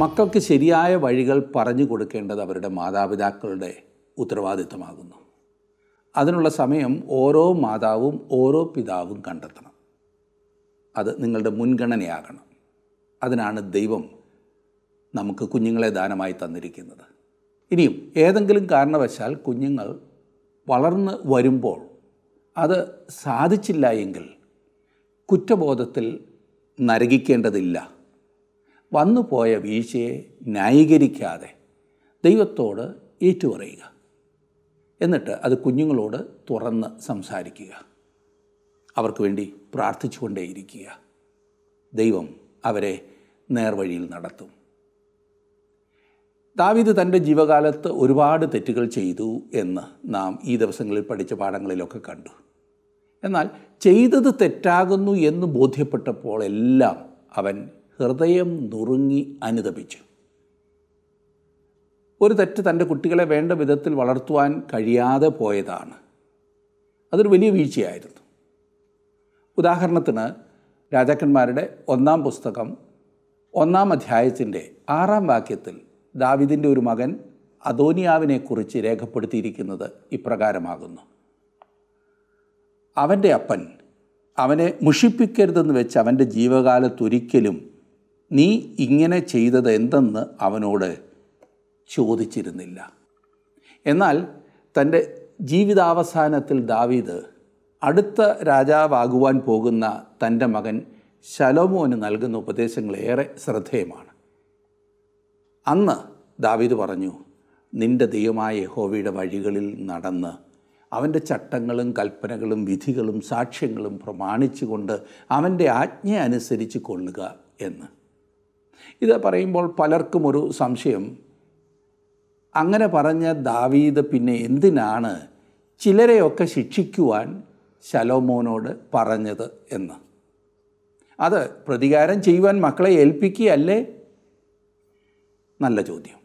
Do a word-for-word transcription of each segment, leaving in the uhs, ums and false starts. മക്കൾക്ക് ശരിയായ വഴികൾ പറഞ്ഞു കൊടുക്കേണ്ടത് അവരുടെ മാതാപിതാക്കളുടെ ഉത്തരവാദിത്വമാകുന്നു. അതിനുള്ള സമയം ഓരോ മാതാവും ഓരോ പിതാവും കണ്ടെത്തണം. അത് നിങ്ങളുടെ മുൻഗണനയാകണം. അതിനാണ് ദൈവം നമുക്ക് കുഞ്ഞുങ്ങളെ ദാനമായി തന്നിരിക്കുന്നത്. ഇനിയും ഏതെങ്കിലും കാരണവശാൽ കുഞ്ഞുങ്ങൾ വളർന്ന് വരുമ്പോൾ അത് സാധിച്ചില്ല എങ്കിൽ കുറ്റബോധത്തിൽ നരകിക്കേണ്ടതില്ല. വന്നുപോയ വീഴ്ചയെ ന്യായീകരിക്കാതെ ദൈവത്തോട് ഏറ്റുപറയുക. എന്നിട്ട് അത് കുഞ്ഞുങ്ങളോട് തുറന്ന് സംസാരിക്കുക. അവർക്ക് വേണ്ടി പ്രാർത്ഥിച്ചു കൊണ്ടേയിരിക്കുക. ദൈവം അവരെ നേർവഴിയിൽ നടത്തും. ദാവീദ് തൻ്റെ ജീവകാലത്ത് ഒരുപാട് തെറ്റുകൾ ചെയ്തു എന്ന് നാം ഈ ദിവസങ്ങളിൽ പഠിച്ച പാഠങ്ങളിലൊക്കെ കണ്ടു. എന്നാൽ ചെയ്തത് തെറ്റാകുന്നു എന്ന് ബോധ്യപ്പെട്ടപ്പോൾ എല്ലാം അവൻ ഹൃദയം നുറുങ്ങി അനുതപിച്ചു. ഒരു തെറ്റ് തൻ്റെ കുട്ടികളെ വേണ്ട വിധത്തിൽ വളർത്തുവാൻ കഴിയാതെ പോയതാണ്. അതൊരു വലിയ വീഴ്ചയായിരുന്നു. ഉദാഹരണത്തിന് രാജാക്കന്മാരുടെ ഒന്നാം പുസ്തകം ഒന്നാം അധ്യായത്തിൻ്റെ ആറാം വാക്യത്തിൽ ദാവീദിൻ്റെ ഒരു മകൻ അദോനിയാവിനെക്കുറിച്ച് രേഖപ്പെടുത്തിയിരിക്കുന്നത് ഇപ്രകാരമാകുന്നു: അവൻ്റെ അപ്പൻ അവനെ മുഷിപ്പിക്കരുതെന്ന് വെച്ച് അവൻ്റെ ജീവകാലത്തൊരിക്കലും നീ ഇങ്ങനെ ചെയ്തത് എന്തെന്ന് അവനോട് ചോദിച്ചിരുന്നില്ല. എന്നാൽ തൻ്റെ ജീവിതാവസാനത്തിൽ ദാവീദ് അടുത്ത രാജാവാകുവാൻ പോകുന്ന തൻ്റെ മകൻ ശലോമോന് നൽകുന്ന ഉപദേശങ്ങളേറെ ശ്രദ്ധേയമാണ്. അന്ന് ദാവീദ് പറഞ്ഞു, നിൻ്റെ ദൈവമായ യഹോവയുടെ വഴികളിൽ നടന്ന് അവൻ്റെ ചട്ടങ്ങളും കൽപ്പനകളും വിധികളും സാക്ഷ്യങ്ങളും പ്രമാണിച്ചുകൊണ്ട് അവൻ്റെ ആജ്ഞ അനുസരിച്ച് കൊള്ളുക എന്ന്. ഇത് പറയുമ്പോൾ പലർക്കും ഒരു സംശയം, അങ്ങനെ പറഞ്ഞ ദാവീദ് പിന്നെ എന്തിനാണ് ചിലരെയൊക്കെ ശിക്ഷിക്കുവാൻ ശലോമോനോട് പറഞ്ഞത് എന്ന്. അത് പ്രതികാരം ചെയ്യുവാൻ മക്കളെ ഏൽപ്പിക്കുകയല്ലേ? നല്ല ചോദ്യം.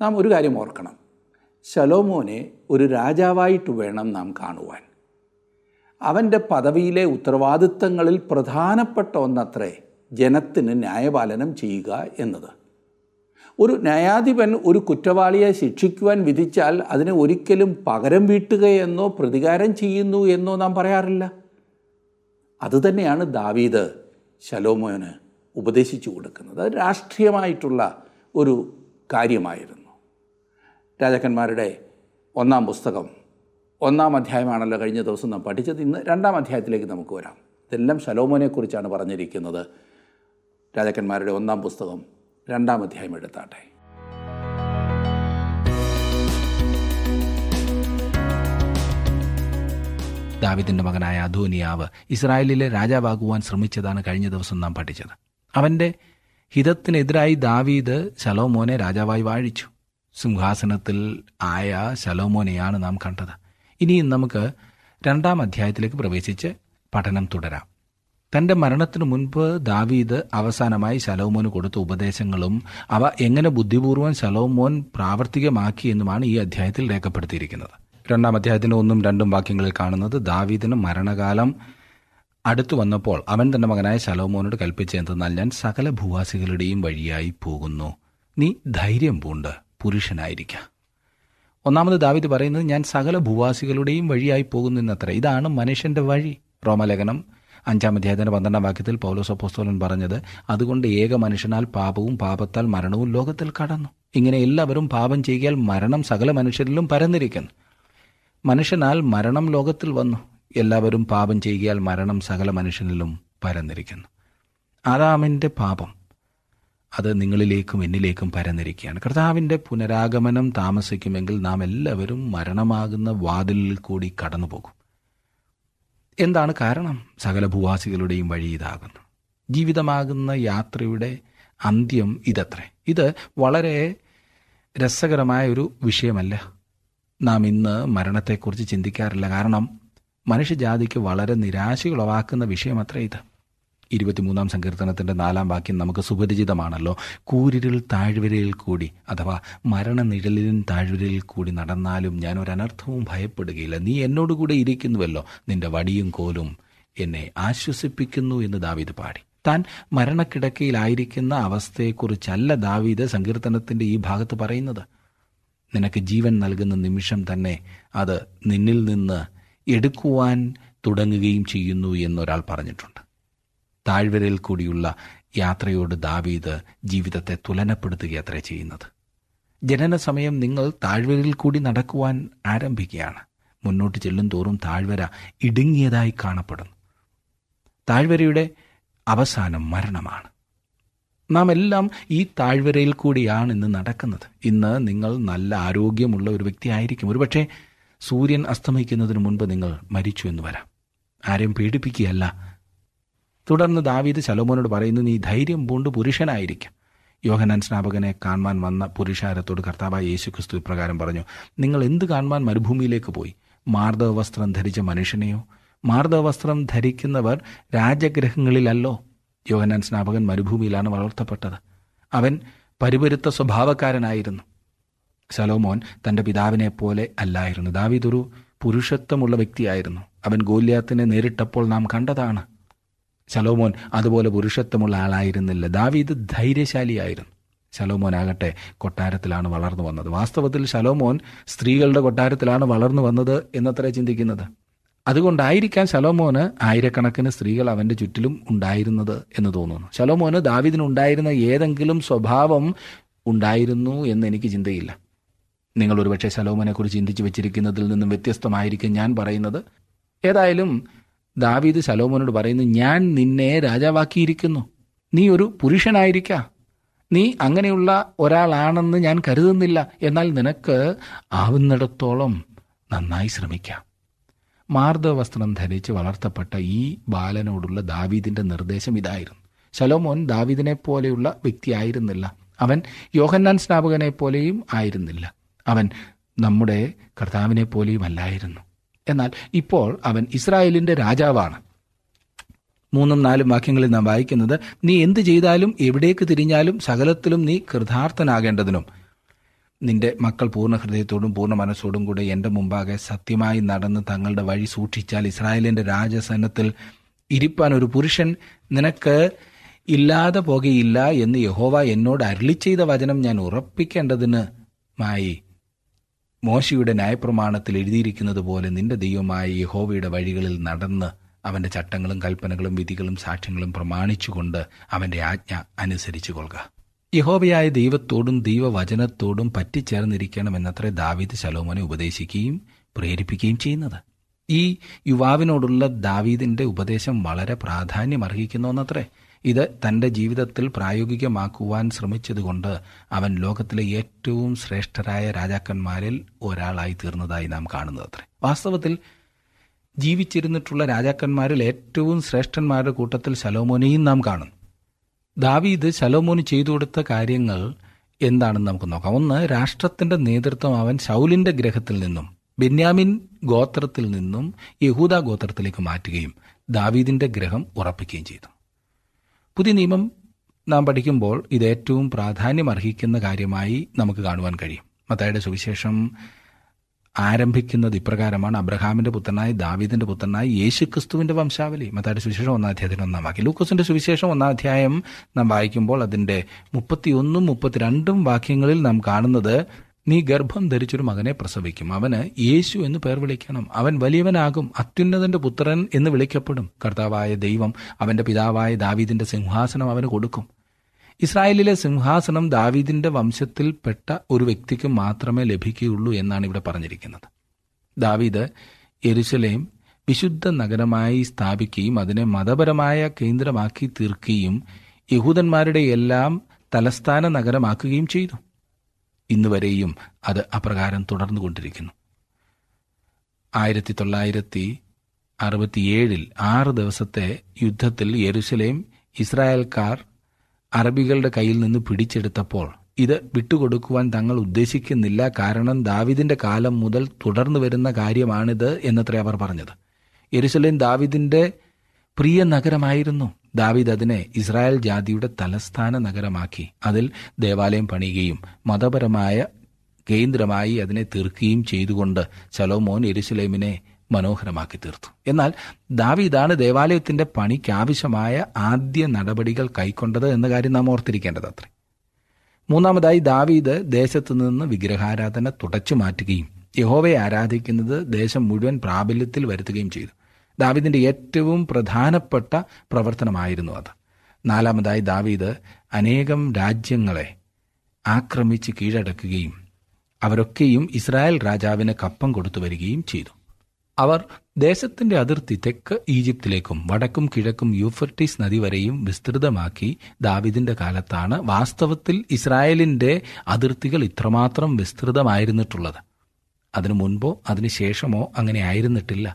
നാം ഒരു കാര്യം ഓർക്കണം, ശലോമോനെ ഒരു രാജാവായിട്ട് വേണം നാം കാണുവാൻ. അവൻ്റെ പദവിയിലെ ഉത്തരവാദിത്തങ്ങളിൽ പ്രധാനപ്പെട്ട ഒന്നത്രേ ജനത്തിന് ന്യായപാലനം ചെയ്യുക എന്നത്. ഒരു ന്യായാധിപൻ ഒരു കുറ്റവാളിയെ ശിക്ഷിക്കുവാൻ വിധിച്ചാൽ അതിനെ ഒരിക്കലും പകരം വീട്ടുകയെന്നോ പ്രതികാരം ചെയ്യുന്നു എന്നോ നാം പറയാറില്ല. അതുതന്നെയാണ് ദാവീദ് ശലോമോന് ഉപദേശിച്ചു കൊടുക്കുന്നത്. അത് രാഷ്ട്രീയമായിട്ടുള്ള ഒരു കാര്യമായിരുന്നു. രാജാക്കന്മാരുടെ ഒന്നാം പുസ്തകം ഒന്നാം അധ്യായമാണല്ലോ കഴിഞ്ഞ ദിവസം നാം പഠിച്ചത്. ഇന്ന് രണ്ടാം അധ്യായത്തിലേക്ക് നമുക്ക് വരാം. ഇതെല്ലാം ശലോമോനെക്കുറിച്ചാണ് പറഞ്ഞിരിക്കുന്നത്. രാജാക്കന്മാരുടെ ഒന്നാം പുസ്തകം രണ്ടാം അധ്യായം എടുത്താട്ടെ. ദാവീദിൻ്റെ മകനായ അദോനിയാവ് ഇസ്രായേലിലെ രാജാവാകുവാൻ ശ്രമിച്ചതാണ് കഴിഞ്ഞ ദിവസം നാം പഠിച്ചത്. അവൻ്റെ ഹിതത്തിനെതിരായി ദാവീദ് ശലോമോനെ രാജാവായി വാഴിച്ചു. സിംഹാസനത്തിൽ ആയ ശലോമോനെയാണ് നാം കണ്ടത്. ഇനിയും നമുക്ക് രണ്ടാം അധ്യായത്തിലേക്ക് പ്രവേശിച്ച് പഠനം തുടരാം. തൻ്റെ മരണത്തിനു മുൻപ് ദാവീദ് അവസാനമായി ശലോമോന് കൊടുത്ത ഉപദേശങ്ങളും അവ എങ്ങനെ ബുദ്ധിപൂർവ്വം ശലോമോൻ പ്രാവർത്തികമാക്കി എന്നുമാണ് ഈ അധ്യായത്തിൽ രേഖപ്പെടുത്തിയിരിക്കുന്നത്. രണ്ടാം അധ്യായത്തിൻ്റെ ഒന്നും രണ്ടും വാക്യങ്ങളിൽ കാണുന്നത്, ദാവീദിന് മരണകാലം അടുത്തു വന്നപ്പോൾ അവൻ തൻ്റെ മകനായ ശലോമോനോട് കൽപ്പിച്ചതെന്തെന്നാൽ, ഞാൻ സകല ഭൂവാസികളുടെയും വഴിയായി പോകുന്നു, നീ ധൈര്യം പൂണ്ട് പുരുഷനായിരിക്ക. ഒന്നാമത് ദാവീദ് പറയുന്നത് ഞാൻ സകല ഭൂവാസികളുടെയും വഴിയായി പോകുന്നു എന്നത്ര. ഇതാണ് മനുഷ്യൻ്റെ വഴി. റോമലേഖനം അഞ്ചാം അധ്യായത്തിൻ്റെ പന്ത്രണ്ടാം വാക്യത്തിൽ പൗലോസ് അപ്പോസ്തലൻ പറഞ്ഞത്, അതുകൊണ്ട് ഏക മനുഷ്യനാൽ പാപവും പാപത്താൽ മരണവും ലോകത്തിൽ കടന്നു, ഇങ്ങനെ എല്ലാവരും പാപം ചെയ്യാൽ മരണം സകല മനുഷ്യരിലും പരന്നിരിക്കുന്നു. മനുഷ്യനാൽ മരണം ലോകത്തിൽ വന്നു, എല്ലാവരും പാപം ചെയ്യാൽ മരണം സകല മനുഷ്യനിലും പരന്നിരിക്കുന്നു. ആദാമിൻ്റെ പാപം അത് നിങ്ങളിലേക്കും എന്നിലേക്കും പരന്നിരിക്കുകയാണ്. കർത്താവിൻ്റെ പുനരാഗമനം താമസിക്കുമെങ്കിൽ നാം എല്ലാവരും മരണമാകുന്ന വാതിലിൽ കൂടി കടന്നു പോകും. എന്താണ് കാരണം? സകല ഭൂവാസികളുടെയും വഴി ഇതാകുന്നു. ജീവിതമാകുന്ന യാത്രയുടെ അന്ത്യം ഇതത്രേ. ഇത് വളരെ രസകരമായ ഒരു വിഷയമല്ല. നാം ഇന്ന് മരണത്തെക്കുറിച്ച് ചിന്തിക്കാറില്ല. കാരണം മനുഷ്യജാതിക്ക് വളരെ നിരാശയുളവാക്കുന്ന വിഷയം അത്ര ഇത്. ഇരുപത്തിമൂന്നാം സങ്കീർത്തനത്തിൻ്റെ നാലാം വാക്യം നമുക്ക് സുപരിചിതമാണല്ലോ. കൂരിരുൾ താഴ്വരയിൽ കൂടി അഥവാ മരണനിഴലിൻ താഴ്വരയിൽ കൂടി നടന്നാലും ഞാൻ ഒരനർത്ഥവും ഭയപ്പെടുകയില്ല, നീ എന്നോടുകൂടെ ഇരിക്കുന്നുവല്ലോ, നിൻ്റെ വടിയും കോലും എന്നെ ആശ്വസിപ്പിക്കുന്നു എന്ന് ദാവീദ് പാടി. താൻ മരണക്കിടക്കയിലായിരിക്കുന്ന അവസ്ഥയെക്കുറിച്ചല്ല ദാവീദ് സങ്കീർത്തനത്തിൻ്റെ ഈ ഭാഗത്ത് പറയുന്നത്. നിനക്ക് ജീവൻ നൽകുന്ന നിമിഷം തന്നെ അത് നിന്നിൽ നിന്ന് എടുക്കുവാൻ തുടങ്ങുകയും ചെയ്യുന്നു എന്നൊരാൾ പറഞ്ഞിട്ടുണ്ട്. താഴ്വരയിൽ കൂടിയുള്ള യാത്രയോട് ദാവീദ് ജീവിതത്തെ തുലനപ്പെടുത്തുകയത്രേ ചെയ്യുന്നത്. ജനന സമയം നിങ്ങൾ താഴ്വരയിൽ കൂടി നടക്കുവാൻ ആരംഭിക്കുകയാണ്. മുന്നോട്ട് ചെല്ലും തോറും താഴ്വര ഇടുങ്ങിയതായി കാണപ്പെടുന്നു. താഴ്വരയുടെ അവസാനം മരണമാണ്. നാം എല്ലാം ഈ താഴ്വരയിൽ കൂടിയാണ് ഇന്ന് നടക്കുന്നത്. ഇന്ന് നിങ്ങൾ നല്ല ആരോഗ്യമുള്ള ഒരു വ്യക്തിയായിരിക്കും. ഒരുപക്ഷെ സൂര്യൻ അസ്തമിക്കുന്നതിന് മുൻപ് നിങ്ങൾ മരിച്ചു എന്ന് വരാം. ആരെയും പേടിപ്പിക്കുകയല്ല. തുടർന്ന് ദാവീദ് ശലോമോനോട് പറയുന്നു, നീ ധൈര്യം പൂണ്ട് പുരുഷനായിരിക്കും. യോഹന്നാൻ സ്നാപകനെ കാണുവാൻ വന്ന പുരുഷാരത്തോട് കർത്താവായ യേശുക്രിസ്തു ഇപ്രകാരം പറഞ്ഞു, നിങ്ങൾ എന്ത് കാണുവാൻ മരുഭൂമിയിലേക്ക് പോയി? മാർദ്ദവവസ്ത്രം ധരിച്ച മനുഷ്യനെയോ? മാർദ്ദവവസ്ത്രം ധരിക്കുന്നവർ രാജഗ്രഹങ്ങളിലല്ലോ. യോഹന്നാൻ സ്നാപകൻ മരുഭൂമിയിലാണ് വളർത്തപ്പെട്ടത്. അവൻ പരിപരുത്ത സ്വഭാവക്കാരനായിരുന്നു. ശലോമോൻ തൻ്റെ പിതാവിനെ പോലെ അല്ലായിരുന്നു. ദാവീദ് ഒരു പുരുഷത്വമുള്ള വ്യക്തിയായിരുന്നു. അവൻ ഗോല്യാത്തിനെ നേരിട്ടപ്പോൾ നാം കണ്ടതാണ്. ശലോമോൻ അതുപോലെ പുരുഷത്വമുള്ള ആളായിരുന്നില്ല. ദാവീദ് ധൈര്യശാലിയായിരുന്നു. ശലോമോൻ ആകട്ടെ കൊട്ടാരത്തിലാണ് വളർന്നു വന്നത്. വാസ്തവത്തിൽ ശലോമോൻ സ്ത്രീകളുടെ കൊട്ടാരത്തിലാണ് വളർന്നു വന്നത് എന്നത്രേ ചിന്തിക്കുന്നത്. അതുകൊണ്ടായിരിക്കാം ശലോമോന് ആയിരക്കണക്കിന് സ്ത്രീകൾ അവൻ്റെ ചുറ്റിലും ഉണ്ടായിരുന്നത് എന്ന് തോന്നുന്നു. ശലോമോന് ദാവീദിനുണ്ടായിരുന്ന ഏതെങ്കിലും സ്വഭാവം ഉണ്ടായിരുന്നു എന്നെനിക്ക് ചിന്തയില്ല. നിങ്ങൾ ഒരുപക്ഷെ ശലോമോനെക്കുറിച്ച് ചിന്തിച്ച് വെച്ചിരിക്കുന്നതിൽ നിന്നും വ്യത്യസ്തമായിരിക്കും ഞാൻ പറയുന്നത്. ഏതായാലും ദാവീദ് ശലോമോനോട് പറയുന്നു, ഞാൻ നിന്നെ രാജാവാക്കിയിരിക്കുന്നു. നീ ഒരു പുരുഷനായിരിക്കാം. നീ അങ്ങനെയുള്ള ഒരാളാണെന്ന് ഞാൻ കരുതുന്നില്ല. എന്നാൽ നിനക്ക് ആവുന്നിടത്തോളം നന്നായി ശ്രമിക്കാം. മാർദ്ദവസ്ത്രം ധരിച്ച് വളർത്തപ്പെട്ട ഈ ബാലനോടുള്ള ദാവീദിൻ്റെ നിർദ്ദേശം ഇതായിരുന്നു. ശലോമോൻ ദാവീദിനെ പോലെയുള്ള വ്യക്തിയായിരുന്നില്ല. അവൻ യോഹന്നാൻ സ്നാപകനെ പോലെയും ആയിരുന്നില്ല. അവൻ നമ്മുടെ കർത്താവിനെ പോലെയും അല്ലായിരുന്നു. എന്നാൽ ഇപ്പോൾ അവൻ ഇസ്രായേലിൻ്റെ രാജാവാണ്. മൂന്നും നാലും വാക്യങ്ങളിൽ നാം വായിക്കുന്നത്, നീ എന്ത് ചെയ്താലും എവിടേക്ക് തിരിഞ്ഞാലും സകലത്തിലും നീ കൃതാർത്ഥനാകേണ്ടതിനും നിന്റെ മക്കൾ പൂർണ്ണ ഹൃദയത്തോടും പൂർണ്ണ മനസ്സോടും കൂടെ എൻ്റെ മുമ്പാകെ സത്യമായി നടന്ന് തങ്ങളുടെ വഴി സൂക്ഷിച്ചാൽ ഇസ്രായേലിൻ്റെ രാജസനത്തിൽ ഇരിപ്പാൻ ഒരു പുരുഷൻ നിനക്ക് ഇല്ലാതെ പോകുകയില്ല എന്ന് യഹോവ എന്നോട് അരുളി ചെയ്ത വചനം ഞാൻ ഉറപ്പിക്കേണ്ടതിനുമായി മോശയുടെ ന്യായപ്രമാണത്തിൽ എഴുതിയിരിക്കുന്നത് പോലെ നിന്റെ ദൈവമായ യഹോവയുടെ വഴികളിൽ നടന്ന് അവൻ്റെ ചട്ടങ്ങളും കൽപ്പനകളും വിധികളും സാക്ഷ്യങ്ങളും പ്രമാണിച്ചുകൊണ്ട് അവൻ്റെ ആജ്ഞ അനുസരിച്ചു കൊള്ളുക. യഹോവയായ ദൈവത്തോടും ദൈവവചനത്തോടും പറ്റിച്ചേർന്നിരിക്കണമെന്നത്രേ ദാവീദ് ശലോമോനെ ഉപദേശിക്കുകയും പ്രേരിപ്പിക്കുകയും ചെയ്യുന്നത്. ഈ യുവാവിനോടുള്ള ദാവീദിൻ്റെ ഉപദേശം വളരെ പ്രാധാന്യമർഹിക്കുന്നു എന്നത്രേ. ഇത് തൻ്റെ ജീവിതത്തിൽ പ്രായോഗികമാക്കുവാൻ ശ്രമിച്ചതുകൊണ്ട് അവൻ ലോകത്തിലെ ഏറ്റവും ശ്രേഷ്ഠരായ രാജാക്കന്മാരിൽ ഒരാളായി തീർന്നതായി നാം കാണുന്നത് അത്രേ. വാസ്തവത്തിൽ ജീവിച്ചിരുന്നിട്ടുള്ള രാജാക്കന്മാരിൽ ഏറ്റവും ശ്രേഷ്ഠന്മാരുടെ കൂട്ടത്തിൽ ശലോമോനെയും നാം കാണുന്നു. ദാവീദ് ശലോമോന് ചെയ്തു കൊടുത്ത കാര്യങ്ങൾ എന്താണെന്ന് നമുക്ക് നോക്കാം. ഒന്ന്, രാഷ്ട്രത്തിൻ്റെ നേതൃത്വം അവൻ ശൗലിൻ്റെ ഗ്രഹത്തിൽ നിന്നും ബെന്യാമിൻ ഗോത്രത്തിൽ നിന്നും യഹൂദ ഗോത്രത്തിലേക്ക് മാറ്റുകയും ദാവീദിൻ്റെ ഗ്രഹം ഉറപ്പിക്കുകയും ചെയ്തു. പുതിയ നിയമം നാം പഠിക്കുമ്പോൾ ഇത് ഏറ്റവും പ്രാധാന്യമർഹിക്കുന്ന കാര്യമായി നമുക്ക് കാണുവാൻ കഴിയും. മത്തായിയുടെ സുവിശേഷം ആരംഭിക്കുന്നത് ഇപ്രകാരമാണ്: അബ്രഹാമിൻ്റെ പുത്രനായി ദാവീദിൻ്റെ പുത്രനായി യേശുക്രിസ്തുവിൻ്റെ വംശാവലി. മത്തായിയുടെ സുവിശേഷം ഒന്നാം അധ്യായത്തിന് ഒന്നാം വാക്യം. ലൂക്കോസിൻ്റെ സുവിശേഷം ഒന്നാം അധ്യായം നാം വായിക്കുമ്പോൾ അതിൻ്റെ മുപ്പത്തി ഒന്നും മുപ്പത്തിരണ്ടും വാക്യങ്ങളിൽ നാം കാണുന്നത്, നീ ഗർഭം ധരിച്ചൊരു മകനെ പ്രസവിക്കും, അവന് യേശു എന്ന് പേർ വിളിക്കണം, അവൻ വലിയവനാകും, അത്യുന്നതൻ്റെ പുത്രൻ എന്ന് വിളിക്കപ്പെടും, കർത്താവായ ദൈവം അവൻ്റെ പിതാവായ ദാവീദിൻ്റെ സിംഹാസനം അവന് കൊടുക്കും. ഇസ്രായേലിലെ സിംഹാസനം ദാവീദിൻ്റെ വംശത്തിൽപ്പെട്ട ഒരു വ്യക്തിക്ക് മാത്രമേ ലഭിക്കുകയുള്ളൂ എന്നാണ് ഇവിടെ പറഞ്ഞിരിക്കുന്നത്. ദാവീദ് യെരുശലേം വിശുദ്ധ നഗരമായി സ്ഥാപിക്കുകയും അതിനെ മതപരമായ കേന്ദ്രമാക്കി തീർക്കുകയും യഹൂദന്മാരുടെ എല്ലാം തലസ്ഥാന നഗരമാക്കുകയും ചെയ്തു. ഇന്നുവരെയും അത് അപ്രകാരം തുടർന്നുകൊണ്ടിരിക്കുന്നു. ആയിരത്തി തൊള്ളായിരത്തി അറുപത്തിയേഴിൽ ആറ് ദിവസത്തെ യുദ്ധത്തിൽ യെരുശലേം ഇസ്രായേൽക്കാർ അറബികളുടെ കയ്യിൽ നിന്ന് പിടിച്ചെടുത്തപ്പോൾ ഇത് വിട്ടുകൊടുക്കുവാൻ തങ്ങൾ ഉദ്ദേശിക്കുന്നില്ല, കാരണം ദാവീദിൻ്റെ കാലം മുതൽ തുടർന്നു വരുന്ന കാര്യമാണിത് എന്നത്രേ അവർ പറഞ്ഞത്. യെരുശലേം ദാവീദിൻ്റെ പ്രിയ നഗരമായിരുന്നു. ദാവീദ് അതിനെ ഇസ്രായേൽ ജാതിയുടെ തലസ്ഥാന നഗരമാക്കി അതിൽ ദേവാലയം പണിയുകയും മതപരമായ കേന്ദ്രമായി അതിനെ തീർക്കുകയും ചെയ്തുകൊണ്ട് ശലോമോൻ യെരുശലേമിനെ മനോഹരമാക്കി തീർത്തു. എന്നാൽ ദാവീദാണ് ദേവാലയത്തിൻ്റെ പണിക്കാവശ്യമായ ആദ്യ നടപടികൾ കൈക്കൊണ്ടത് എന്ന കാര്യം നാം ഓർത്തിരിക്കേണ്ടത് അത്രേ. മൂന്നാമതായി, ദാവീദ് ദേശത്തു നിന്ന് വിഗ്രഹാരാധന തുടച്ചു മാറ്റുകയും യഹോവയെ ആരാധിക്കുന്നത് ദേശം മുഴുവൻ പ്രാബല്യത്തിൽ വരുത്തുകയും ചെയ്തു. ദാവീദിൻ്റെ ഏറ്റവും പ്രധാനപ്പെട്ട പ്രവർത്തനമായിരുന്നു അത്. നാലാമതായി, ദാവീദ് അനേകം രാജ്യങ്ങളെ ആക്രമിച്ച് കീഴടക്കുകയും അവരൊക്കെയും ഇസ്രായേൽ രാജാവിന് കപ്പം കൊടുത്തു വരികയും ചെയ്തു. അവർ ദേശത്തിൻ്റെ അതിർത്തി തെക്ക് ഈജിപ്തിലേക്കും വടക്കും കിഴക്കും യൂഫർട്ടീസ് നദി വരെയും വിസ്തൃതമാക്കി. ദാവീദിൻ്റെ കാലത്താണ് വാസ്തവത്തിൽ ഇസ്രായേലിൻ്റെ അതിർത്തികൾ ഇത്രമാത്രം വിസ്തൃതമായിരുന്നിട്ടുള്ളത്. അതിനു മുൻപോ അതിനു ശേഷമോ അങ്ങനെ ആയിരുന്നിട്ടില്ല.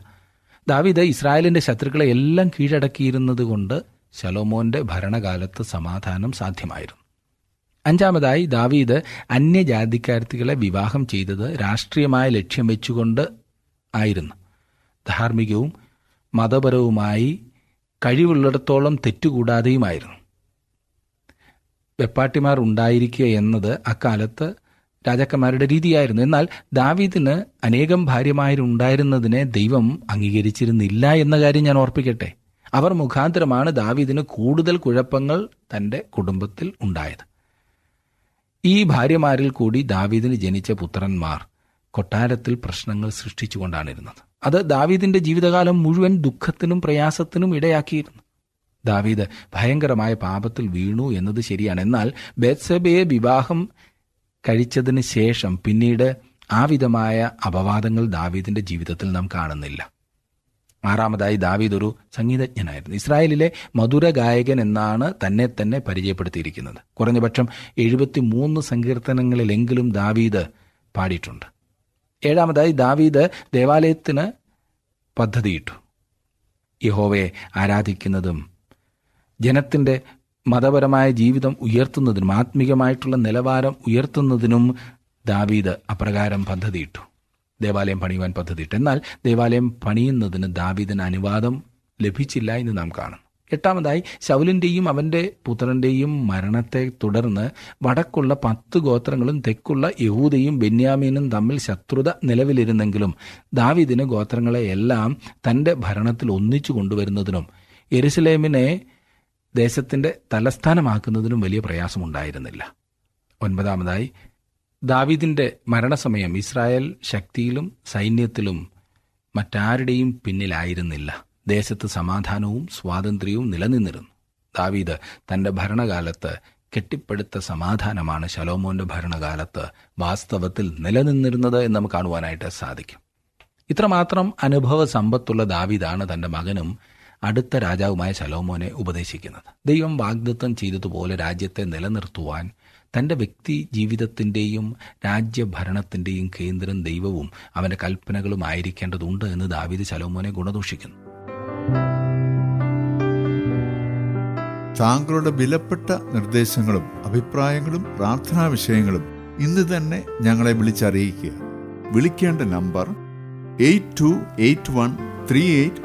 ദാവീദ് ഇസ്രായേലിൻ്റെ ശത്രുക്കളെ എല്ലാം കീഴടക്കിയിരുന്നത് കൊണ്ട് ശലോമോൻ്റെ ഭരണകാലത്ത് സമാധാനം സാധ്യമായിരുന്നു. അഞ്ചാമതായി, ദാവീദ് അന്യജാതിക്കാർത്തികളെ വിവാഹം ചെയ്തത് രാഷ്ട്രീയമായ ലക്ഷ്യം വെച്ചുകൊണ്ട് ആയിരുന്നു. ധാർമ്മികവും മതപരവുമായി കഴിവുള്ളിടത്തോളം തെറ്റുകൂടാതെയുമായിരുന്നു. വെപ്പാട്ടിമാർ ഉണ്ടായിരിക്കുക എന്നത് അക്കാലത്ത് രാജാക്കന്മാരുടെ രീതിയായിരുന്നു. എന്നാൽ ദാവീദിന് അനേകം ഭാര്യമാരുണ്ടായിരുന്നതിനെ ദൈവം അംഗീകരിച്ചിരുന്നില്ല എന്ന കാര്യം ഞാൻ ഓർപ്പിക്കട്ടെ. അവർ മുഖാന്തരമാണ് ദാവീദിന് കൂടുതൽ കുഴപ്പങ്ങൾ തൻ്റെ കുടുംബത്തിൽ ഉണ്ടായത്. ഈ ഭാര്യമാരിൽ കൂടി ദാവീദിന് ജനിച്ച പുത്രന്മാർ കൊട്ടാരത്തിൽ പ്രശ്നങ്ങൾ സൃഷ്ടിച്ചുകൊണ്ടാണിരുന്നത്. അത് ദാവീദിൻ്റെ ജീവിതകാലം മുഴുവൻ ദുഃഖത്തിനും പ്രയാസത്തിനും ഇടയാക്കിയിരുന്നു. ദാവീദ് ഭയങ്കരമായ പാപത്തിൽ വീണു എന്നത് ശരിയാണ്. എന്നാൽ ബത്ശേബയെ വിവാഹം കഴിച്ചതിന് ശേഷം പിന്നീട് ആ വിധമായ അപവാദങ്ങൾ ദാവീദിൻ്റെ ജീവിതത്തിൽ നാം കാണുന്നില്ല. ആറാമതായി, ദാവീദ് ഒരു സംഗീതജ്ഞനായിരുന്നു. ഇസ്രായേലിലെ മധുര ഗായകൻ എന്നാണ് തന്നെ തന്നെ പരിചയപ്പെടുത്തിയിരിക്കുന്നത്. കുറഞ്ഞപക്ഷം എഴുപത്തി മൂന്ന് സങ്കീർത്തനങ്ങളിലെങ്കിലും ദാവീദ് പാടിയിട്ടുണ്ട്. ഏഴാമതായി, ദാവീദ് ദേവാലയത്തിന് പദ്ധതിയിട്ടു. യഹോവയെ ആരാധിക്കുന്നതും ജനത്തിൻ്റെ മതപരമായ ജീവിതം ഉയർത്തുന്നതിനും ആത്മീകമായിട്ടുള്ള നിലവാരം ഉയർത്തുന്നതിനും ദാവീദ് അപ്രകാരം പദ്ധതിയിട്ടു. ദേവാലയം പണിയുവാൻ പദ്ധതിയിട്ട്. എന്നാൽ ദേവാലയം പണിയുന്നതിന് ദാവീദിന് അനുവാദം ലഭിച്ചില്ല എന്ന് നാം കാണുന്നു. എട്ടാമതായി, ശൗലിൻ്റെയും അവൻ്റെ പുത്രൻ്റെയും മരണത്തെ തുടർന്ന് വടക്കുള്ള പത്ത് ഗോത്രങ്ങളും തെക്കുള്ള യഹൂദയും ബെന്യാമീനും തമ്മിൽ ശത്രുത നിലവിലിരുന്നെങ്കിലും ദാവീദിന് ഗോത്രങ്ങളെയെല്ലാം തൻ്റെ ഭരണത്തിൽ ഒന്നിച്ചു കൊണ്ടുവരുന്നതിനും യെരുശലേമിനെ ദേശത്തിൻ്റെ തലസ്ഥാനമാക്കുന്നതിനും വലിയ പ്രയാസമുണ്ടായിരുന്നില്ല. ഒൻപതാമതായി, ദാവീദിൻ്റെ മരണസമയം ഇസ്രായേൽ ശക്തിയിലും സൈന്യത്തിലും മറ്റാരുടെയും പിന്നിലായിരുന്നില്ല. ദേശത്ത് സമാധാനവും സ്വാതന്ത്ര്യവും നിലനിന്നിരുന്നു. ദാവീദ് തൻ്റെ ഭരണകാലത്ത് കെട്ടിപ്പടുത്ത സമാധാനമാണ് ശലോമോൻ്റെ ഭരണകാലത്ത് വാസ്തവത്തിൽ നിലനിന്നിരുന്നത് എന്ന് നമുക്ക് കാണുവാനായിട്ട് സാധിക്കും. ഇത്രമാത്രം അനുഭവ സമ്പത്തുള്ള ദാവീദാണ് തൻ്റെ മകനും അടുത്ത രാജാവുമായ ശലോമോനെ ഉപദേശിക്കുന്നത്. ദൈവം വാഗ്ദത്തം ചെയ്തതുപോലെ രാജ്യത്തെ നിലനിർത്തുവാൻ തൻ്റെ വ്യക്തി ജീവിതത്തിൻ്റെയും രാജ്യഭരണത്തിൻ്റെയും കേന്ദ്രം ദൈവവും അവൻ്റെ കൽപ്പനകളും ആയിരിക്കേണ്ടതുണ്ട് എന്ന് ദാവീദ് ശലോമോനെ ഗുണദോഷിക്കുന്നു. താങ്കളുടെ വിലപ്പെട്ട നിർദ്ദേശങ്ങളും അഭിപ്രായങ്ങളും പ്രാർത്ഥനാ വിഷയങ്ങളും ഇന്ന് തന്നെ ഞങ്ങളെ വിളിച്ചറിയിക്കുക. വിളിക്കേണ്ട number eight two eight one three eight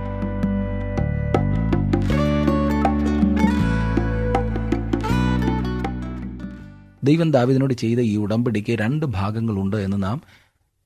ദൈവം ദാവീദിനോട് ചെയ്ത ഈ ഉടമ്പടിക്ക് രണ്ട് ഭാഗങ്ങളുണ്ട് എന്ന് നാം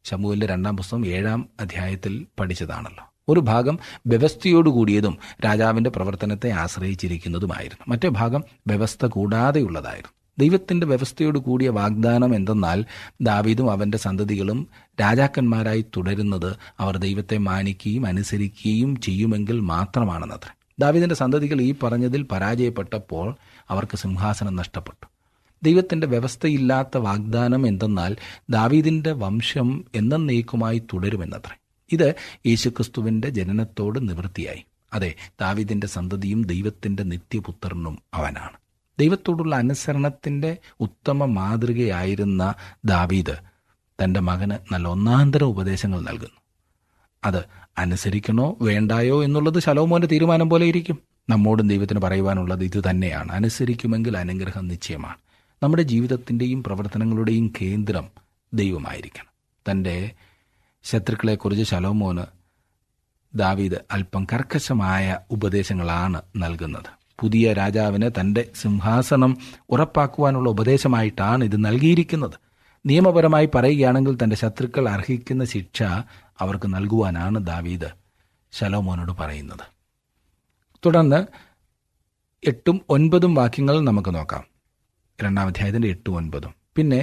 ശമൂവേലിന്റെ രണ്ടാം പുസ്തകം ഏഴാം അധ്യായത്തിൽ പഠിച്ചതാണല്ലോ. ഒരു ഭാഗം വ്യവസ്ഥയോടുകൂടിയതും രാജാവിൻ്റെ പ്രവർത്തനത്തെ ആശ്രയിച്ചിരിക്കുന്നതുമായിരുന്നു. മറ്റേ ഭാഗം വ്യവസ്ഥ കൂടാതെയുള്ളതായിരുന്നു. ദൈവത്തിൻ്റെ വ്യവസ്ഥയോട് കൂടിയ വാഗ്ദാനം എന്തെന്നാൽ ദാവീദും അവൻ്റെ സന്തതികളും രാജാക്കന്മാരായി തുടരുന്നത് അവർ ദൈവത്തെ മാനിക്കുകയും അനുസരിക്കുകയും ചെയ്യുമെങ്കിൽ മാത്രമാണെന്നത്ര. ദാവീദിൻ്റെ സന്തതികൾ ഈ പറഞ്ഞതിൽ പരാജയപ്പെട്ടപ്പോൾ അവർക്ക് സിംഹാസനം നഷ്ടപ്പെട്ടു. ദൈവത്തിൻ്റെ വ്യവസ്ഥയില്ലാത്ത വാഗ്ദാനം എന്തെന്നാൽ ദാവീദിൻ്റെ വംശം എന്നേക്കുമായി തുടരുമെന്നത്ര. ഇത് യേശുക്രിസ്തുവിൻ്റെ ജനനത്തോട് നിവൃത്തിയായി. അതെ, ദാവീദിൻ്റെ സന്തതിയും ദൈവത്തിൻ്റെ നിത്യപുത്രനും അവനാണ്. ദൈവത്തോടുള്ള അനുസരണത്തിൻ്റെ ഉത്തമ മാതൃകയായിരുന്ന ദാവീദ് തൻ്റെ മകന് നല്ല ഒന്നാന്തര ഉപദേശങ്ങൾ നൽകുന്നു. അത് അനുസരിക്കണോ വേണ്ടായോ എന്നുള്ളത് ശലോമോൻ്റെ തീരുമാനം പോലെ ഇരിക്കും. നമ്മോടും ദൈവത്തിന് പറയുവാനുള്ളത് ഇത് തന്നെയാണ്. അനുസരിക്കുമെങ്കിൽ അനുഗ്രഹം നിശ്ചയമാണ്. നമ്മുടെ ജീവിതത്തിൻ്റെയും പ്രവർത്തനങ്ങളുടെയും കേന്ദ്രം ദൈവമായിരിക്കണം. തൻ്റെ ശത്രുക്കളെക്കുറിച്ച് ശലോമോന് ദാവീദ് അല്പം കർക്കശമായ ഉപദേശങ്ങളാണ് നൽകുന്നത്. പുതിയ രാജാവിന് തൻ്റെ സിംഹാസനം ഉറപ്പാക്കുവാനുള്ള ഉപദേശമായിട്ടാണ് ഇത് നൽകിയിരിക്കുന്നത്. നിയമപരമായി പറയുകയാണെങ്കിൽ തൻ്റെ ശത്രുക്കൾ അർഹിക്കുന്ന ശിക്ഷ അവർക്ക് നൽകുവാനാണ് ദാവീദ് ശലോമോനോട് പറയുന്നത്. തുടർന്ന് എട്ടും ഒൻപതും വാക്യങ്ങൾ നമുക്ക് നോക്കാം. രണ്ടാം അധ്യായത്തിൻ്റെ എട്ടും ഒൻപതും. പിന്നെ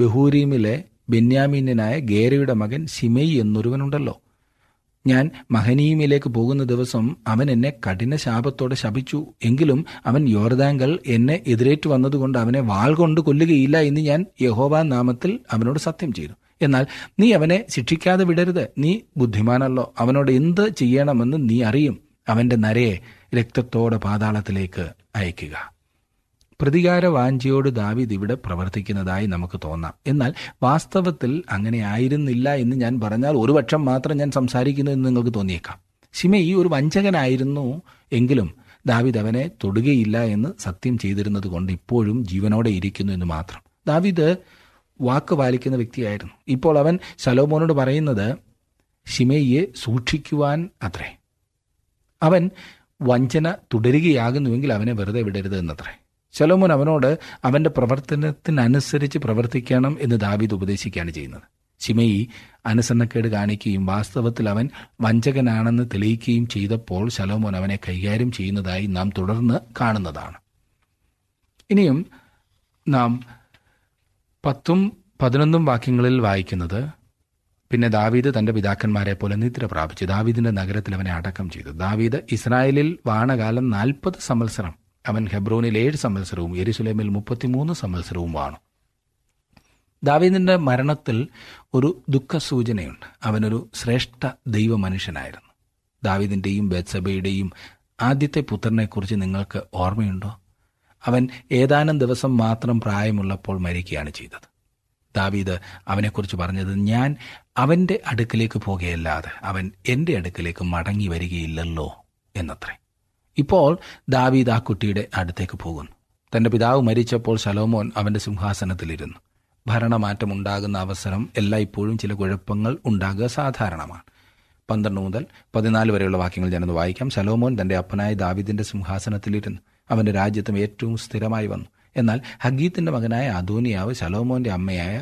ബഹൂരീമിലെ ബെന്യാമീന്യനായ ഗേരയുടെ മകൻ ശിമെയി എന്നൊരുവനുണ്ടല്ലോ, ഞാൻ മഹനീമിലേക്ക് പോകുന്ന ദിവസം അവൻ എന്നെ കഠിന ശാപത്തോടെ ശപിച്ചു. എങ്കിലും അവൻ യോർദാങ്കൽ എന്നെ എതിരേറ്റു വന്നതുകൊണ്ട് അവനെ വാൾ കൊണ്ട് കൊല്ലുകയില്ല എന്ന് ഞാൻ യഹോവ നാമത്തിൽ അവനോട് സത്യം ചെയ്തു. എന്നാൽ നീ അവനെ ശിക്ഷിക്കാതെ വിടരുത്, നീ ബുദ്ധിമാനല്ലോ, അവനോട് എന്ത് ചെയ്യണമെന്ന് നീ അറിയും. അവൻ്റെ നരയെ രക്തത്തോടെ പാതാളത്തിലേക്ക് അയക്കുക. പ്രതികാര വാഞ്ചയോട് ദാവീദ് ഇവിടെ പ്രവർത്തിക്കുന്നതായി നമുക്ക് തോന്നാം. എന്നാൽ വാസ്തവത്തിൽ അങ്ങനെ ആയിരുന്നില്ല എന്ന് ഞാൻ പറഞ്ഞാൽ ഒരു പക്ഷം മാത്രം ഞാൻ സംസാരിക്കുന്നു എന്ന് നിങ്ങൾക്ക് തോന്നിയേക്കാം. ശിമെയി ഒരു വഞ്ചകനായിരുന്നു, എങ്കിലും ദാവീദ് അവനെ തൊടുകയില്ല എന്ന് സത്യം ചെയ്തിരുന്നത് കൊണ്ട് ഇപ്പോഴും ജീവനോടെ ഇരിക്കുന്നു എന്ന് മാത്രം. ദാവീദ് വാക്ക് പാലിക്കുന്ന വ്യക്തിയായിരുന്നു. ഇപ്പോൾ അവൻ ശലോമോനോട് പറയുന്നത് ശിമെയിയെ സൂക്ഷിക്കുവാൻ അത്രേ. അവൻ വഞ്ചന തുടരുകയാകുന്നുവെങ്കിൽ അവനെ വെറുതെ വിടരുത് എന്നത്രേ. ശലോമോൻ അവനോട് അവൻ്റെ പ്രവർത്തനത്തിനനുസരിച്ച് പ്രവർത്തിക്കണം എന്ന് ദാവീദ് ഉപദേശിക്കുകയാണ് ചെയ്യുന്നത്. ശിമെയി അനുസരണക്കേട് കാണിക്കുകയും വാസ്തവത്തിൽ അവൻ വഞ്ചകനാണെന്ന് തെളിയിക്കുകയും ചെയ്തപ്പോൾ ശലോമോൻ അവനെ കൈകാര്യം ചെയ്യുന്നതായി നാം തുടർന്ന് കാണുന്നതാണ്. ഇനിയും നാം പത്തും പതിനൊന്നും വാക്യങ്ങളിൽ വായിക്കുന്നത്, പിന്നെ ദാവീദ് തൻ്റെ പിതാക്കന്മാരെ പോലെ നിദ്ര പ്രാപിച്ചു. ദാവീദിൻ്റെ നഗരത്തിൽ അവനെ അടക്കം ചെയ്തു. ദാവീദ് ഇസ്രായേലിൽ വാണകാലം നാൽപ്പത് സംവത്സരം, അവൻ ഹെബ്രോനിൽ ഏഴ് സംവത്സരവും യെരുശലേമിൽ മുപ്പത്തിമൂന്ന് സംവത്സരവും വാണു. ദാവീദിൻ്റെ മരണത്തിൽ ഒരു ദുഃഖസൂചനയുണ്ട്. അവനൊരു ശ്രേഷ്ഠ ദൈവ മനുഷ്യനായിരുന്നു. ദാവീദിൻ്റെയും ബത്സബയുടെയും ആദ്യത്തെ പുത്രനെക്കുറിച്ച് നിങ്ങൾക്ക് ഓർമ്മയുണ്ടോ? അവൻ ഏതാനും ദിവസം മാത്രം പ്രായമുള്ളപ്പോൾ മരിക്കുകയാണ് ചെയ്തത്. ദാവീദ് അവനെക്കുറിച്ച് പറഞ്ഞത്, ഞാൻ അവൻ്റെ അടുക്കലേക്ക് പോകുകയല്ലാതെ അവൻ എൻ്റെ അടുക്കലേക്ക് മടങ്ങി വരികയില്ലല്ലോ എന്നത്രേ. ഇപ്പോൾ ദാവീദ് ആ കുട്ടിയുടെ അടുത്തേക്ക് പോകുന്നു. തൻ്റെ പിതാവ് മരിച്ചപ്പോൾ ശലോമോൻ അവൻ്റെ സിംഹാസനത്തിലിരുന്നു. ഭരണമാറ്റമുണ്ടാകുന്ന അവസരം എല്ലായ്പ്പോഴും ചില കുഴപ്പങ്ങൾ ഉണ്ടാകുക സാധാരണമാണ്. പന്ത്രണ്ട് മുതൽ പതിനാല് വരെയുള്ള വാക്യങ്ങൾ ഞാനൊന്ന് വായിക്കാം. ശലോമോൻ തൻ്റെ അപ്പനായ ദാവീദിൻ്റെ സിംഹാസനത്തിലിരുന്നു അവൻ്റെ രാജ്യത്തും ഏറ്റവും സ്ഥിരമായി വന്നു. എന്നാൽ ഹഗീത്തിൻ്റെ മകനായ അദോനിയാവ് ശലോമോൻ്റെ അമ്മയായ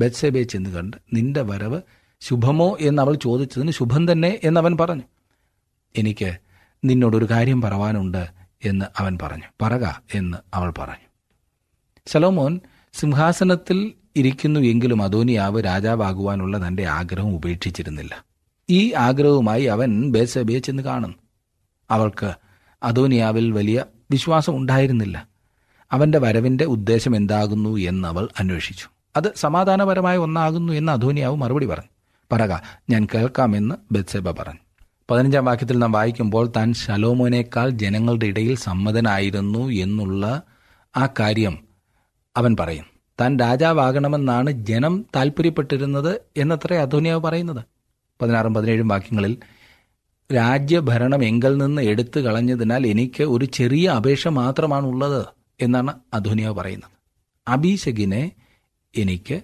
ബത്ശേബയെ ചെന്ന് കണ്ട്, നിന്റെ വരവ് ശുഭമോ എന്ന് അവൾ ചോദിച്ചതിന് ശുഭം തന്നെ എന്നവൻ പറഞ്ഞു. എനിക്ക് നിന്നോടൊരു കാര്യം പറവാനുണ്ട് എന്ന് അവൻ പറഞ്ഞു. പറക എന്ന് അവൾ പറഞ്ഞു. ശലോമോൻ സിംഹാസനത്തിൽ ഇരിക്കുന്നു എങ്കിലും അദോനിയാവ് രാജാവാകുവാനുള്ള തൻ്റെ ആഗ്രഹം ഉപേക്ഷിച്ചിരുന്നില്ല. ഈ ആഗ്രഹവുമായി അവൻ ബത്ശേബയെ ചെന്ന് കാണുന്നു. അവൾക്ക് അദോനിയാവിൽ വലിയ വിശ്വാസം ഉണ്ടായിരുന്നില്ല. അവൻ്റെ വരവിൻ്റെ ഉദ്ദേശം എന്താകുന്നു എന്ന് അവൾ അന്വേഷിച്ചു. അത് സമാധാനപരമായ ഒന്നാകുന്നു എന്ന് അദോനിയാവ് മറുപടി പറഞ്ഞു. പറക, ഞാൻ കേൾക്കാമെന്ന് ബത്ശേബ പറഞ്ഞു. പതിനഞ്ചാം വാക്യത്തിൽ നാം വായിക്കുമ്പോൾ താൻ ശലോമോനേക്കാൾ ജനങ്ങളുടെ ഇടയിൽ സമ്മതനായിരുന്നു എന്നുള്ള ആ കാര്യം അവൻ പറയും. താൻ രാജാവാകണമെന്നാണ് ജനം താല്പര്യപ്പെട്ടിരുന്നത് എന്നത്രേ അദോനിയാവ് പറയുന്നത്. പതിനാറും പതിനേഴും വാക്യങ്ങളിൽ രാജ്യഭരണം എങ്കിൽ നിന്ന് എടുത്തു കളഞ്ഞതിനാൽ എനിക്ക് ഒരു ചെറിയ അപേക്ഷ മാത്രമാണുള്ളത് എന്നാണ് അദോനിയാവ് പറയുന്നത്. അബീശഗിനെ എനിക്ക്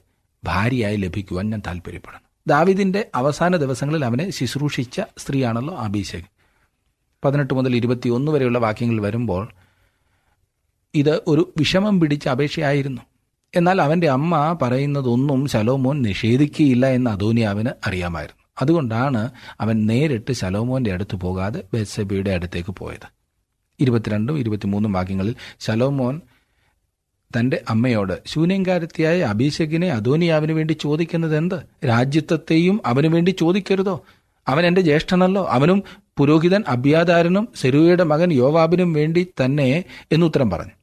ഭാര്യയായി ലഭിക്കുവാൻ ഞാൻ താല്പര്യപ്പെടുന്നു. ദാവീദിൻ്റെ അവസാന ദിവസങ്ങളിൽ അവനെ ശുശ്രൂഷിച്ച സ്ത്രീയാണല്ലോ അബീശഗ്. പതിനെട്ട് മുതൽ ഇരുപത്തി ഒന്ന് വരെയുള്ള വാക്യങ്ങൾ വരുമ്പോൾ ഇത് ഒരു വിഷമം പിടിച്ച അപേക്ഷയായിരുന്നു. എന്നാൽ അവൻ്റെ അമ്മ പറയുന്നതൊന്നും ശലോമോൻ നിഷേധിക്കുകയില്ല എന്ന് അദോനിയാവിന് അറിയാമായിരുന്നു. അതുകൊണ്ടാണ് അവൻ നേരിട്ട് ശലോമോൻ്റെ അടുത്ത് പോകാതെ ബത്ശേബയുടെ അടുത്തേക്ക് പോയത്. ഇരുപത്തിരണ്ടും ഇരുപത്തിമൂന്നും വാക്യങ്ങളിൽ ശലോമോൻ തൻ്റെ അമ്മയോട്, ശൂന്യങ്കാരത്തിയായ അബീശഗിനെ അദോനിയാവിന് വേണ്ടി ചോദിക്കുന്നത് എന്ത്? രാജ്യത്വത്തെയും അവന് വേണ്ടി ചോദിക്കരുതോ? അവൻ എൻ്റെ ജ്യേഷ്ഠനല്ലോ, അവനും പുരോഹിതൻ അബ്യാഥാരനും സെരൂയയുടെ മകൻ യോവാബിനും വേണ്ടി തന്നെ എന്നുത്തരം പറഞ്ഞു.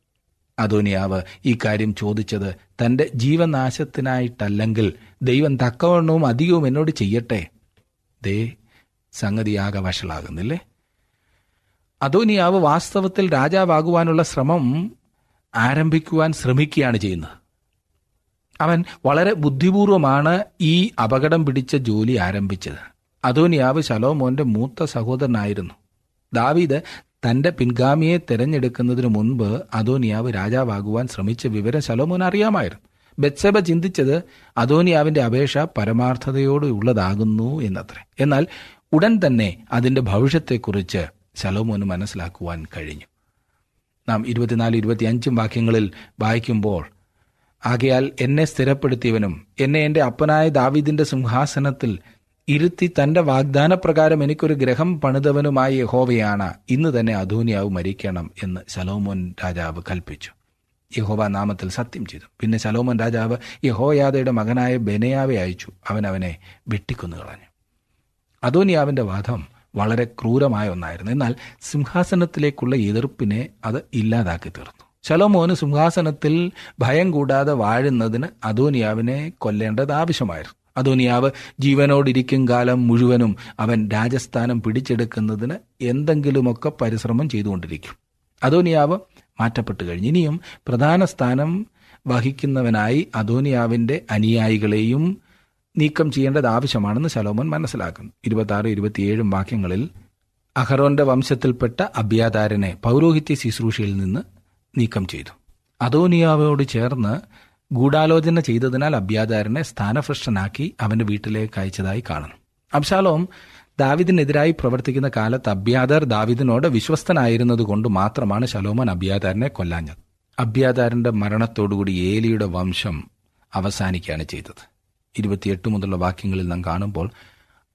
അദോനിയാവ് ഈ കാര്യം ചോദിച്ചത് തൻ്റെ ജീവനാശത്തിനായിട്ടല്ലെങ്കിൽ ദൈവം തക്കവണ്ണവും അധികവും എന്നോട് ചെയ്യട്ടെ. ദേ, സംഗതിയാകെ വഷളാകുന്നില്ലേ? അദോനിയാവ് വാസ്തവത്തിൽ രാജാവാകുവാനുള്ള ശ്രമം ആരംഭിക്കുവാൻ ശ്രമിക്കുകയാണ് ചെയ്യുന്നത്. അവൻ വളരെ ബുദ്ധിപൂർവമാണ് ഈ അപകടം പിടിച്ച ജോലി ആരംഭിച്ചത്. അദോനിയാവ് ശലോമോൻ്റെ മൂത്ത സഹോദരനായിരുന്നു. ദാവീദ് തന്റെ പിൻഗാമിയെ തെരഞ്ഞെടുക്കുന്നതിനു മുൻപ് അദോനിയാവ് രാജാവാകുവാൻ ശ്രമിച്ച വിവരം ശലോമോന് അറിയാമായിരുന്നു. ബത്ശേബ ചിന്തിച്ചത് അദോനിയാവിന്റെ അപേക്ഷ പരമാർത്ഥതയോടെ ഉള്ളതാകുന്നു എന്നത്രേ. എന്നാൽ ഉടൻ തന്നെ അതിന്റെ ഭവിഷ്യത്തെക്കുറിച്ച് ശലോമോന് മനസ്സിലാക്കുവാൻ കഴിഞ്ഞു. നാം ഇരുപത്തിനാല് ഇരുപത്തിയഞ്ചും വാക്യങ്ങളിൽ വായിക്കുമ്പോൾ, ആകയാൽ എന്നെ സ്ഥിരപ്പെടുത്തിയവനും എന്നെ എൻ്റെ അപ്പനായ ദാവീദിന്റെ സിംഹാസനത്തിൽ ഇരുത്തി തൻ്റെ വാഗ്ദാനപ്രകാരം എനിക്കൊരു ഗ്രഹം പണിതവനുമായ യഹോവയാണ്, ഇന്ന് തന്നെ അദോനിയാവ് മരിക്കണം എന്ന് ശലോമോൻ രാജാവ് കൽപ്പിച്ചു. യഹോവ നാമത്തിൽ സത്യം ചെയ്തു. പിന്നെ ശലോമോൻ രാജാവ് യഹോയാദയുടെ മകനായ ബെനയാവെ അയച്ചു. അവൻ അവനെ വെട്ടിക്കൊന്നു കളഞ്ഞു. അദോനിയാവിൻ്റെ വധം വളരെ ക്രൂരമായ ഒന്നായിരുന്നു. എന്നാൽ സിംഹാസനത്തിലേക്കുള്ള എതിർപ്പിനെ അത് ഇല്ലാതാക്കി തീർത്തു. ശലോമോന് സിംഹാസനത്തിൽ ഭയം കൂടാതെ വാഴുന്നതിന് അദോനിയാവിനെ കൊല്ലേണ്ടത് ആവശ്യമായിരുന്നു. അദോനിയാവ് ജീവനോടിരിക്കും കാലം മുഴുവനും അവൻ രാജസ്ഥാനം പിടിച്ചെടുക്കുന്നതിന് എന്തെങ്കിലുമൊക്കെ പരിശ്രമം ചെയ്തുകൊണ്ടിരിക്കും. അദോനിയാവ് മാറ്റപ്പെട്ടു കഴിഞ്ഞു. ഇനിയും പ്രധാന സ്ഥാനം വഹിക്കുന്നവനായി അദോനിയാവിൻ്റെ അനുയായികളെയും നീക്കം ചെയ്യേണ്ടത് ആവശ്യമാണെന്ന് ശലോമോൻ മനസ്സിലാക്കുന്നു. ഇരുപത്തിയാറ് ഇരുപത്തിയേഴും വാക്യങ്ങളിൽ അഹരോന്റെ വംശത്തിൽപ്പെട്ട അബ്യാതാരനെ പൗരോഹിത്യ ശുശ്രൂഷയിൽ നിന്ന് നീക്കം ചെയ്തു. അദോനിയാവോട് ചേർന്ന് ഗൂഢാലോചന ചെയ്തതിനാൽ അബ്യാതാരനെ സ്ഥാനഭ്രഷ്ടനാക്കി അവൻ്റെ വീട്ടിലേക്ക് അയച്ചതായി കാണുന്നു. അബ്ശാലോം ദാവിദിനെതിരായി പ്രവർത്തിക്കുന്ന കാലത്ത് അബ്യാതാർ ദാവിദിനോട് വിശ്വസ്തനായിരുന്നത് കൊണ്ട് മാത്രമാണ് ശലോമോൻ അബ്യാതാരനെ കൊല്ലാഞ്ഞത്. അബ്യാതാരൻ്റെ മരണത്തോടുകൂടി ഏലിയുടെ വംശം അവസാനിക്കുകയാണ് ചെയ്തത്. ഇരുപത്തിയെട്ട് മുതലുള്ള വാക്യങ്ങളിൽ നാം കാണുമ്പോൾ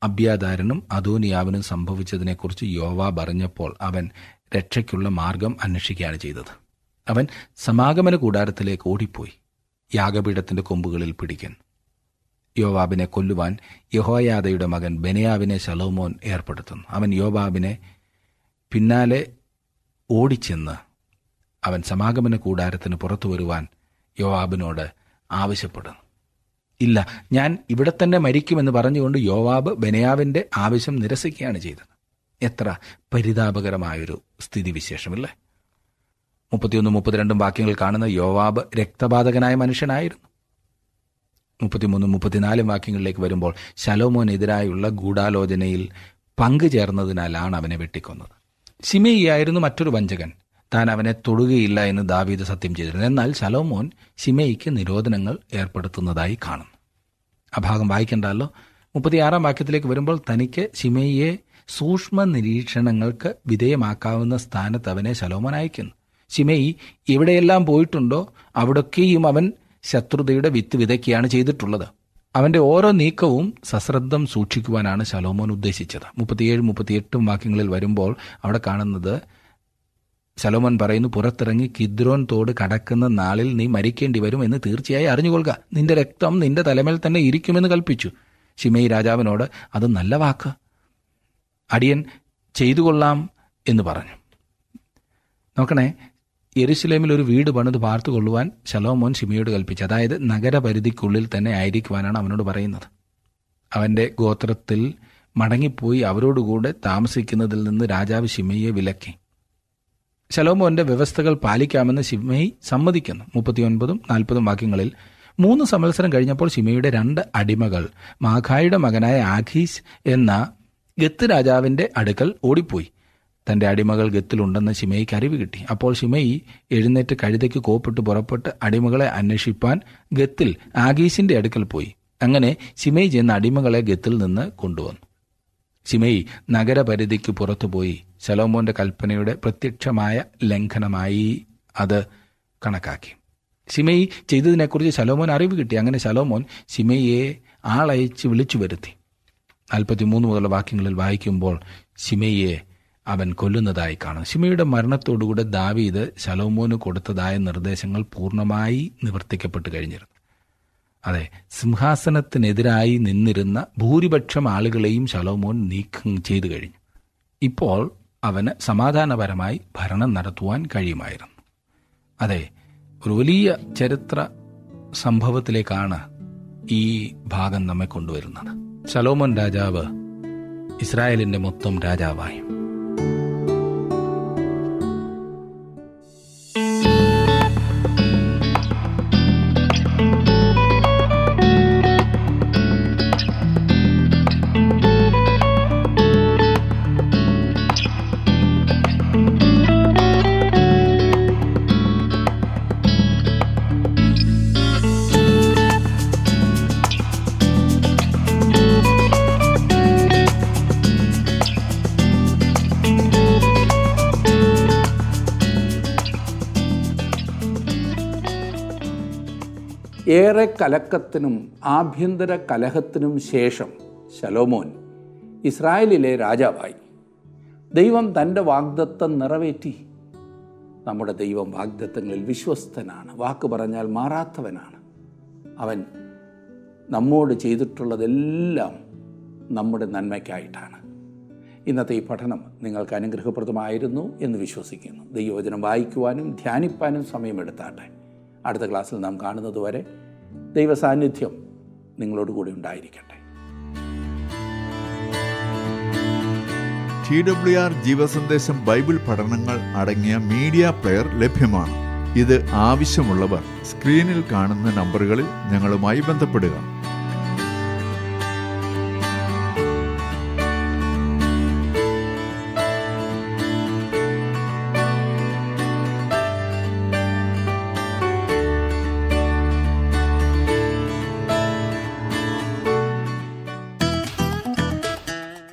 അബ്യാതാരനും അദോനിയാവിനും സംഭവിച്ചതിനെക്കുറിച്ച് യോവാബ് അറിഞ്ഞപ്പോൾ അവൻ രക്ഷയ്ക്കുള്ള മാർഗം അന്വേഷിക്കുകയാണ് ചെയ്തത്. അവൻ സമാഗമന കൂടാരത്തിലേക്ക് ഓടിപ്പോയി യാഗപീഠത്തിൻ്റെ കൊമ്പുകളിൽ പിടിക്കാൻ. യോവാബിനെ കൊല്ലുവാൻ യഹോയാദയുടെ മകൻ ബെനയാവിനെ ശലോമോൻ ഏർപ്പെടുത്തുന്നു. അവൻ യോവാബിനെ പിന്നാലെ ഓടിച്ചെന്ന് അവൻ സമാഗമന കൂടാരത്തിന് പുറത്തു വരുവാൻ യോവാബിനോട് ആവശ്യപ്പെടുന്നു. ഇല്ല, ഞാൻ ഇവിടെ തന്നെ മരിക്കുമെന്ന് പറഞ്ഞുകൊണ്ട് യോവാബ് ബെനയാവിൻ്റെ ആവശ്യം നിരസിക്കുകയാണ് ചെയ്തത്. എത്ര പരിതാപകരമായൊരു സ്ഥിതിവിശേഷമില്ലേ. മുപ്പത്തിയൊന്നും മുപ്പത്തിരണ്ടും വാക്യങ്ങൾ കാണുന്ന യോവാബ് രക്തപാതകനായ മനുഷ്യനായിരുന്നു. മുപ്പത്തിമൂന്നും മുപ്പത്തിനാലും വാക്യങ്ങളിലേക്ക് വരുമ്പോൾ ശലോമോനെതിരായുള്ള ഗൂഢാലോചനയിൽ പങ്കുചേർന്നതിനാലാണ് അവനെ വെട്ടിക്കൊന്നത്. ശിമെയിയായിരുന്നു മറ്റൊരു വഞ്ചകൻ. താൻ അവനെ തൊടുകയില്ല എന്ന് ദാവീദ് സത്യം ചെയ്തിരുന്നു. എന്നാൽ ശലോമോൻ ശിമെയിക്ക് നിരോധനങ്ങൾ ഏർപ്പെടുത്തുന്നതായി കാണുന്നു. ആ ഭാഗം വായിക്കണ്ടല്ലോ. മുപ്പത്തിയാറാം വാക്യത്തിലേക്ക് വരുമ്പോൾ തനിക്ക് ശിമെയിയെ സൂക്ഷ്മ നിരീക്ഷണങ്ങൾക്ക് വിധേയമാക്കാവുന്ന സ്ഥാനത്ത് അവനെ ശലോമോൻ അയക്കുന്നു. ശിമെയി എവിടെയെല്ലാം പോയിട്ടുണ്ടോ അവിടൊക്കെയും അവൻ ശത്രുതയുടെ വിത്ത് വിതയ്ക്കുകയാണ് ചെയ്തിട്ടുള്ളത്. അവൻ്റെ ഓരോ നീക്കവും സശ്രദ്ധം സൂക്ഷിക്കുവാനാണ് ശലോമോൻ ഉദ്ദേശിച്ചത്. മുപ്പത്തിയേഴ് മുപ്പത്തിയെട്ടും വാക്യങ്ങളിൽ വരുമ്പോൾ അവിടെ കാണുന്നത് ശലോമോൻ പറയുന്നു, പുറത്തിറങ്ങി കിദ്രോൻ തോട് കടക്കുന്ന നാളിൽ നീ മരിക്കേണ്ടി വരും എന്ന് തീർച്ചയായി അറിഞ്ഞുകൊള്ളുക. നിന്റെ രക്തം നിന്റെ തലമേൽ തന്നെ ഇരിക്കുമെന്ന് കൽപ്പിച്ചു. ശിമെയി രാജാവിനോട് അത് നല്ല വാക്ക്, അടിയൻ ചെയ്തുകൊള്ളാം എന്ന് പറഞ്ഞു. നോക്കണേ, യെരുശലേമിൽ ഒരു വീട് പണിത് പാർത്തുകൊള്ളുവാൻ ശലോമോൻ ശിമെയോട് കൽപ്പിച്ചു. അതായത് നഗരപരിധിക്കുള്ളിൽ തന്നെ ആയിരിക്കുവാനാണ് അവനോട് പറയുന്നത്. അവൻ്റെ ഗോത്രത്തിൽ മടങ്ങിപ്പോയി അവരോടുകൂടെ താമസിക്കുന്നതിൽ നിന്ന് രാജാവ് ശിമെയെ വിലക്കി. ശലോമോൻ്റെ വ്യവസ്ഥകൾ പാലിക്കാമെന്ന് ശിമെയി സമ്മതിക്കുന്നു. മുപ്പത്തിയൊൻപതും നാൽപ്പതും വാക്യങ്ങളിൽ, മൂന്ന് സംവത്സരം കഴിഞ്ഞപ്പോൾ ശിമെയുടെ രണ്ട് അടിമകൾ മാഖായുടെ മകനായ ആഖീസ് എന്ന ഗത്ത് രാജാവിൻ്റെ അടുക്കൽ ഓടിപ്പോയി. തൻ്റെ അടിമകൾ ഗത്തിലുണ്ടെന്ന് ശിമെയിക്ക് അറിവ് കിട്ടി. അപ്പോൾ ശിമെയി എഴുന്നേറ്റ് കഴുതയ്ക്ക് കോപ്പിട്ട് പുറപ്പെട്ട് അടിമകളെ അന്വേഷിപ്പാൻ ഗത്തിൽ ആഖീസിൻ്റെ അടുക്കൽ പോയി. അങ്ങനെ ശിമെയി ചെന്ന അടിമകളെ ഗത്തിൽ നിന്ന് കൊണ്ടുവന്നു. ശിമെയി നഗരപരിധിക്ക് പുറത്തുപോയി ശലോമോൻ്റെ കൽപ്പനയുടെ പ്രത്യക്ഷമായ ലംഘനമായി അത് കണക്കാക്കി. ശിമെയി ചെയ്തതിനെക്കുറിച്ച് ശലോമോൻ അറിവ് കിട്ടി. അങ്ങനെ ശലോമോൻ ശിമെയിയെ ആളയച്ച് വിളിച്ചു വരുത്തി. നാൽപ്പത്തി മൂന്ന് മുതലുള്ള വാക്യങ്ങളിൽ വായിക്കുമ്പോൾ ശിമെയിയെ അവൻ കൊല്ലുന്നതായി കാണും. ശിമെയുടെ മരണത്തോടുകൂടെ ദാവീദ് ശലോമോന് കൊടുത്തതായ നിർദ്ദേശങ്ങൾ പൂർണ്ണമായി നിവർത്തിക്കപ്പെട്ടു കഴിഞ്ഞിരുന്നു. അതെ, സിംഹാസനത്തിനെതിരായി നിന്നിരുന്ന ഭൂരിപക്ഷം ആളുകളെയും ശലോമോൻ നീക്കം ചെയ്തു കഴിഞ്ഞു. ഇപ്പോൾ അവന് സമാധാനപരമായി ഭരണം നടത്തുവാൻ കഴിയുമായിരുന്നു. അതെ, ഒരു വലിയ ചരിത്ര സംഭവത്തിലേക്കാണ് ഈ ഭാഗം നമ്മെ കൊണ്ടുവരുന്നത്. ശലോമോൻ രാജാവ് ഇസ്രായേലിൻ്റെ മൊത്തം രാജാവായി. ഏറെ കലക്കത്തിനും ആഭ്യന്തര കലഹത്തിനും ശേഷം ശലോമോൻ ഇസ്രായേലിലെ രാജാവായി. ദൈവം തൻ്റെ വാഗ്ദത്തം നിറവേറ്റി. നമ്മുടെ ദൈവം വാഗ്ദത്തങ്ങളിൽ വിശ്വസ്തനാണ്, വാക്ക് പറഞ്ഞാൽ മാറാത്തവനാണ്. അവൻ നമ്മോട് ചെയ്തിട്ടുള്ളതെല്ലാം നമ്മുടെ നന്മയ്ക്കായിട്ടാണ്. ഇന്നത്തെ ഈ പഠനം നിങ്ങൾക്ക് അനുഗ്രഹപ്രദമായിരുന്നു എന്ന് വിശ്വസിക്കുന്നു. ദൈവവചനം വായിക്കുവാനും ധ്യാനിപ്പാനും സമയമെടുത്താട്ടെ. അടുത്ത ക്ലാസ്സിൽ നാം കാണുന്നതുവരെ ദൈവസാന്നിധ്യം നിങ്ങളോടുകൂടി ഉണ്ടായിരിക്കട്ടെ. ടി ഡബ്ല്യു ആർ ജീവസന്ദേശം ബൈബിൾ പഠനങ്ങൾ അടങ്ങിയ മീഡിയ പ്ലെയർ ലഭ്യമാണ്. ഇത് ആവശ്യമുള്ളവർ സ്ക്രീനിൽ കാണുന്ന നമ്പറുകളിൽ ഞങ്ങളുമായി ബന്ധപ്പെടുക.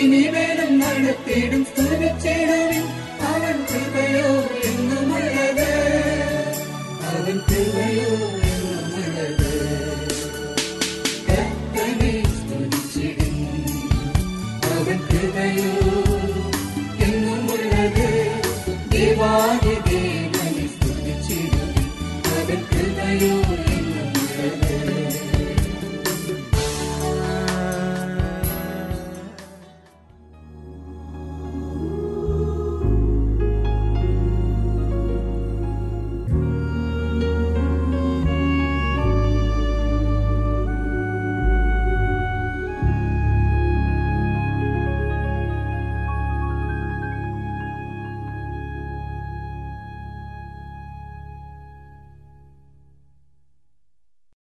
ഇനി വേണം നടത്തിയിടും സ്തുതിച്ചിടുവിൻ.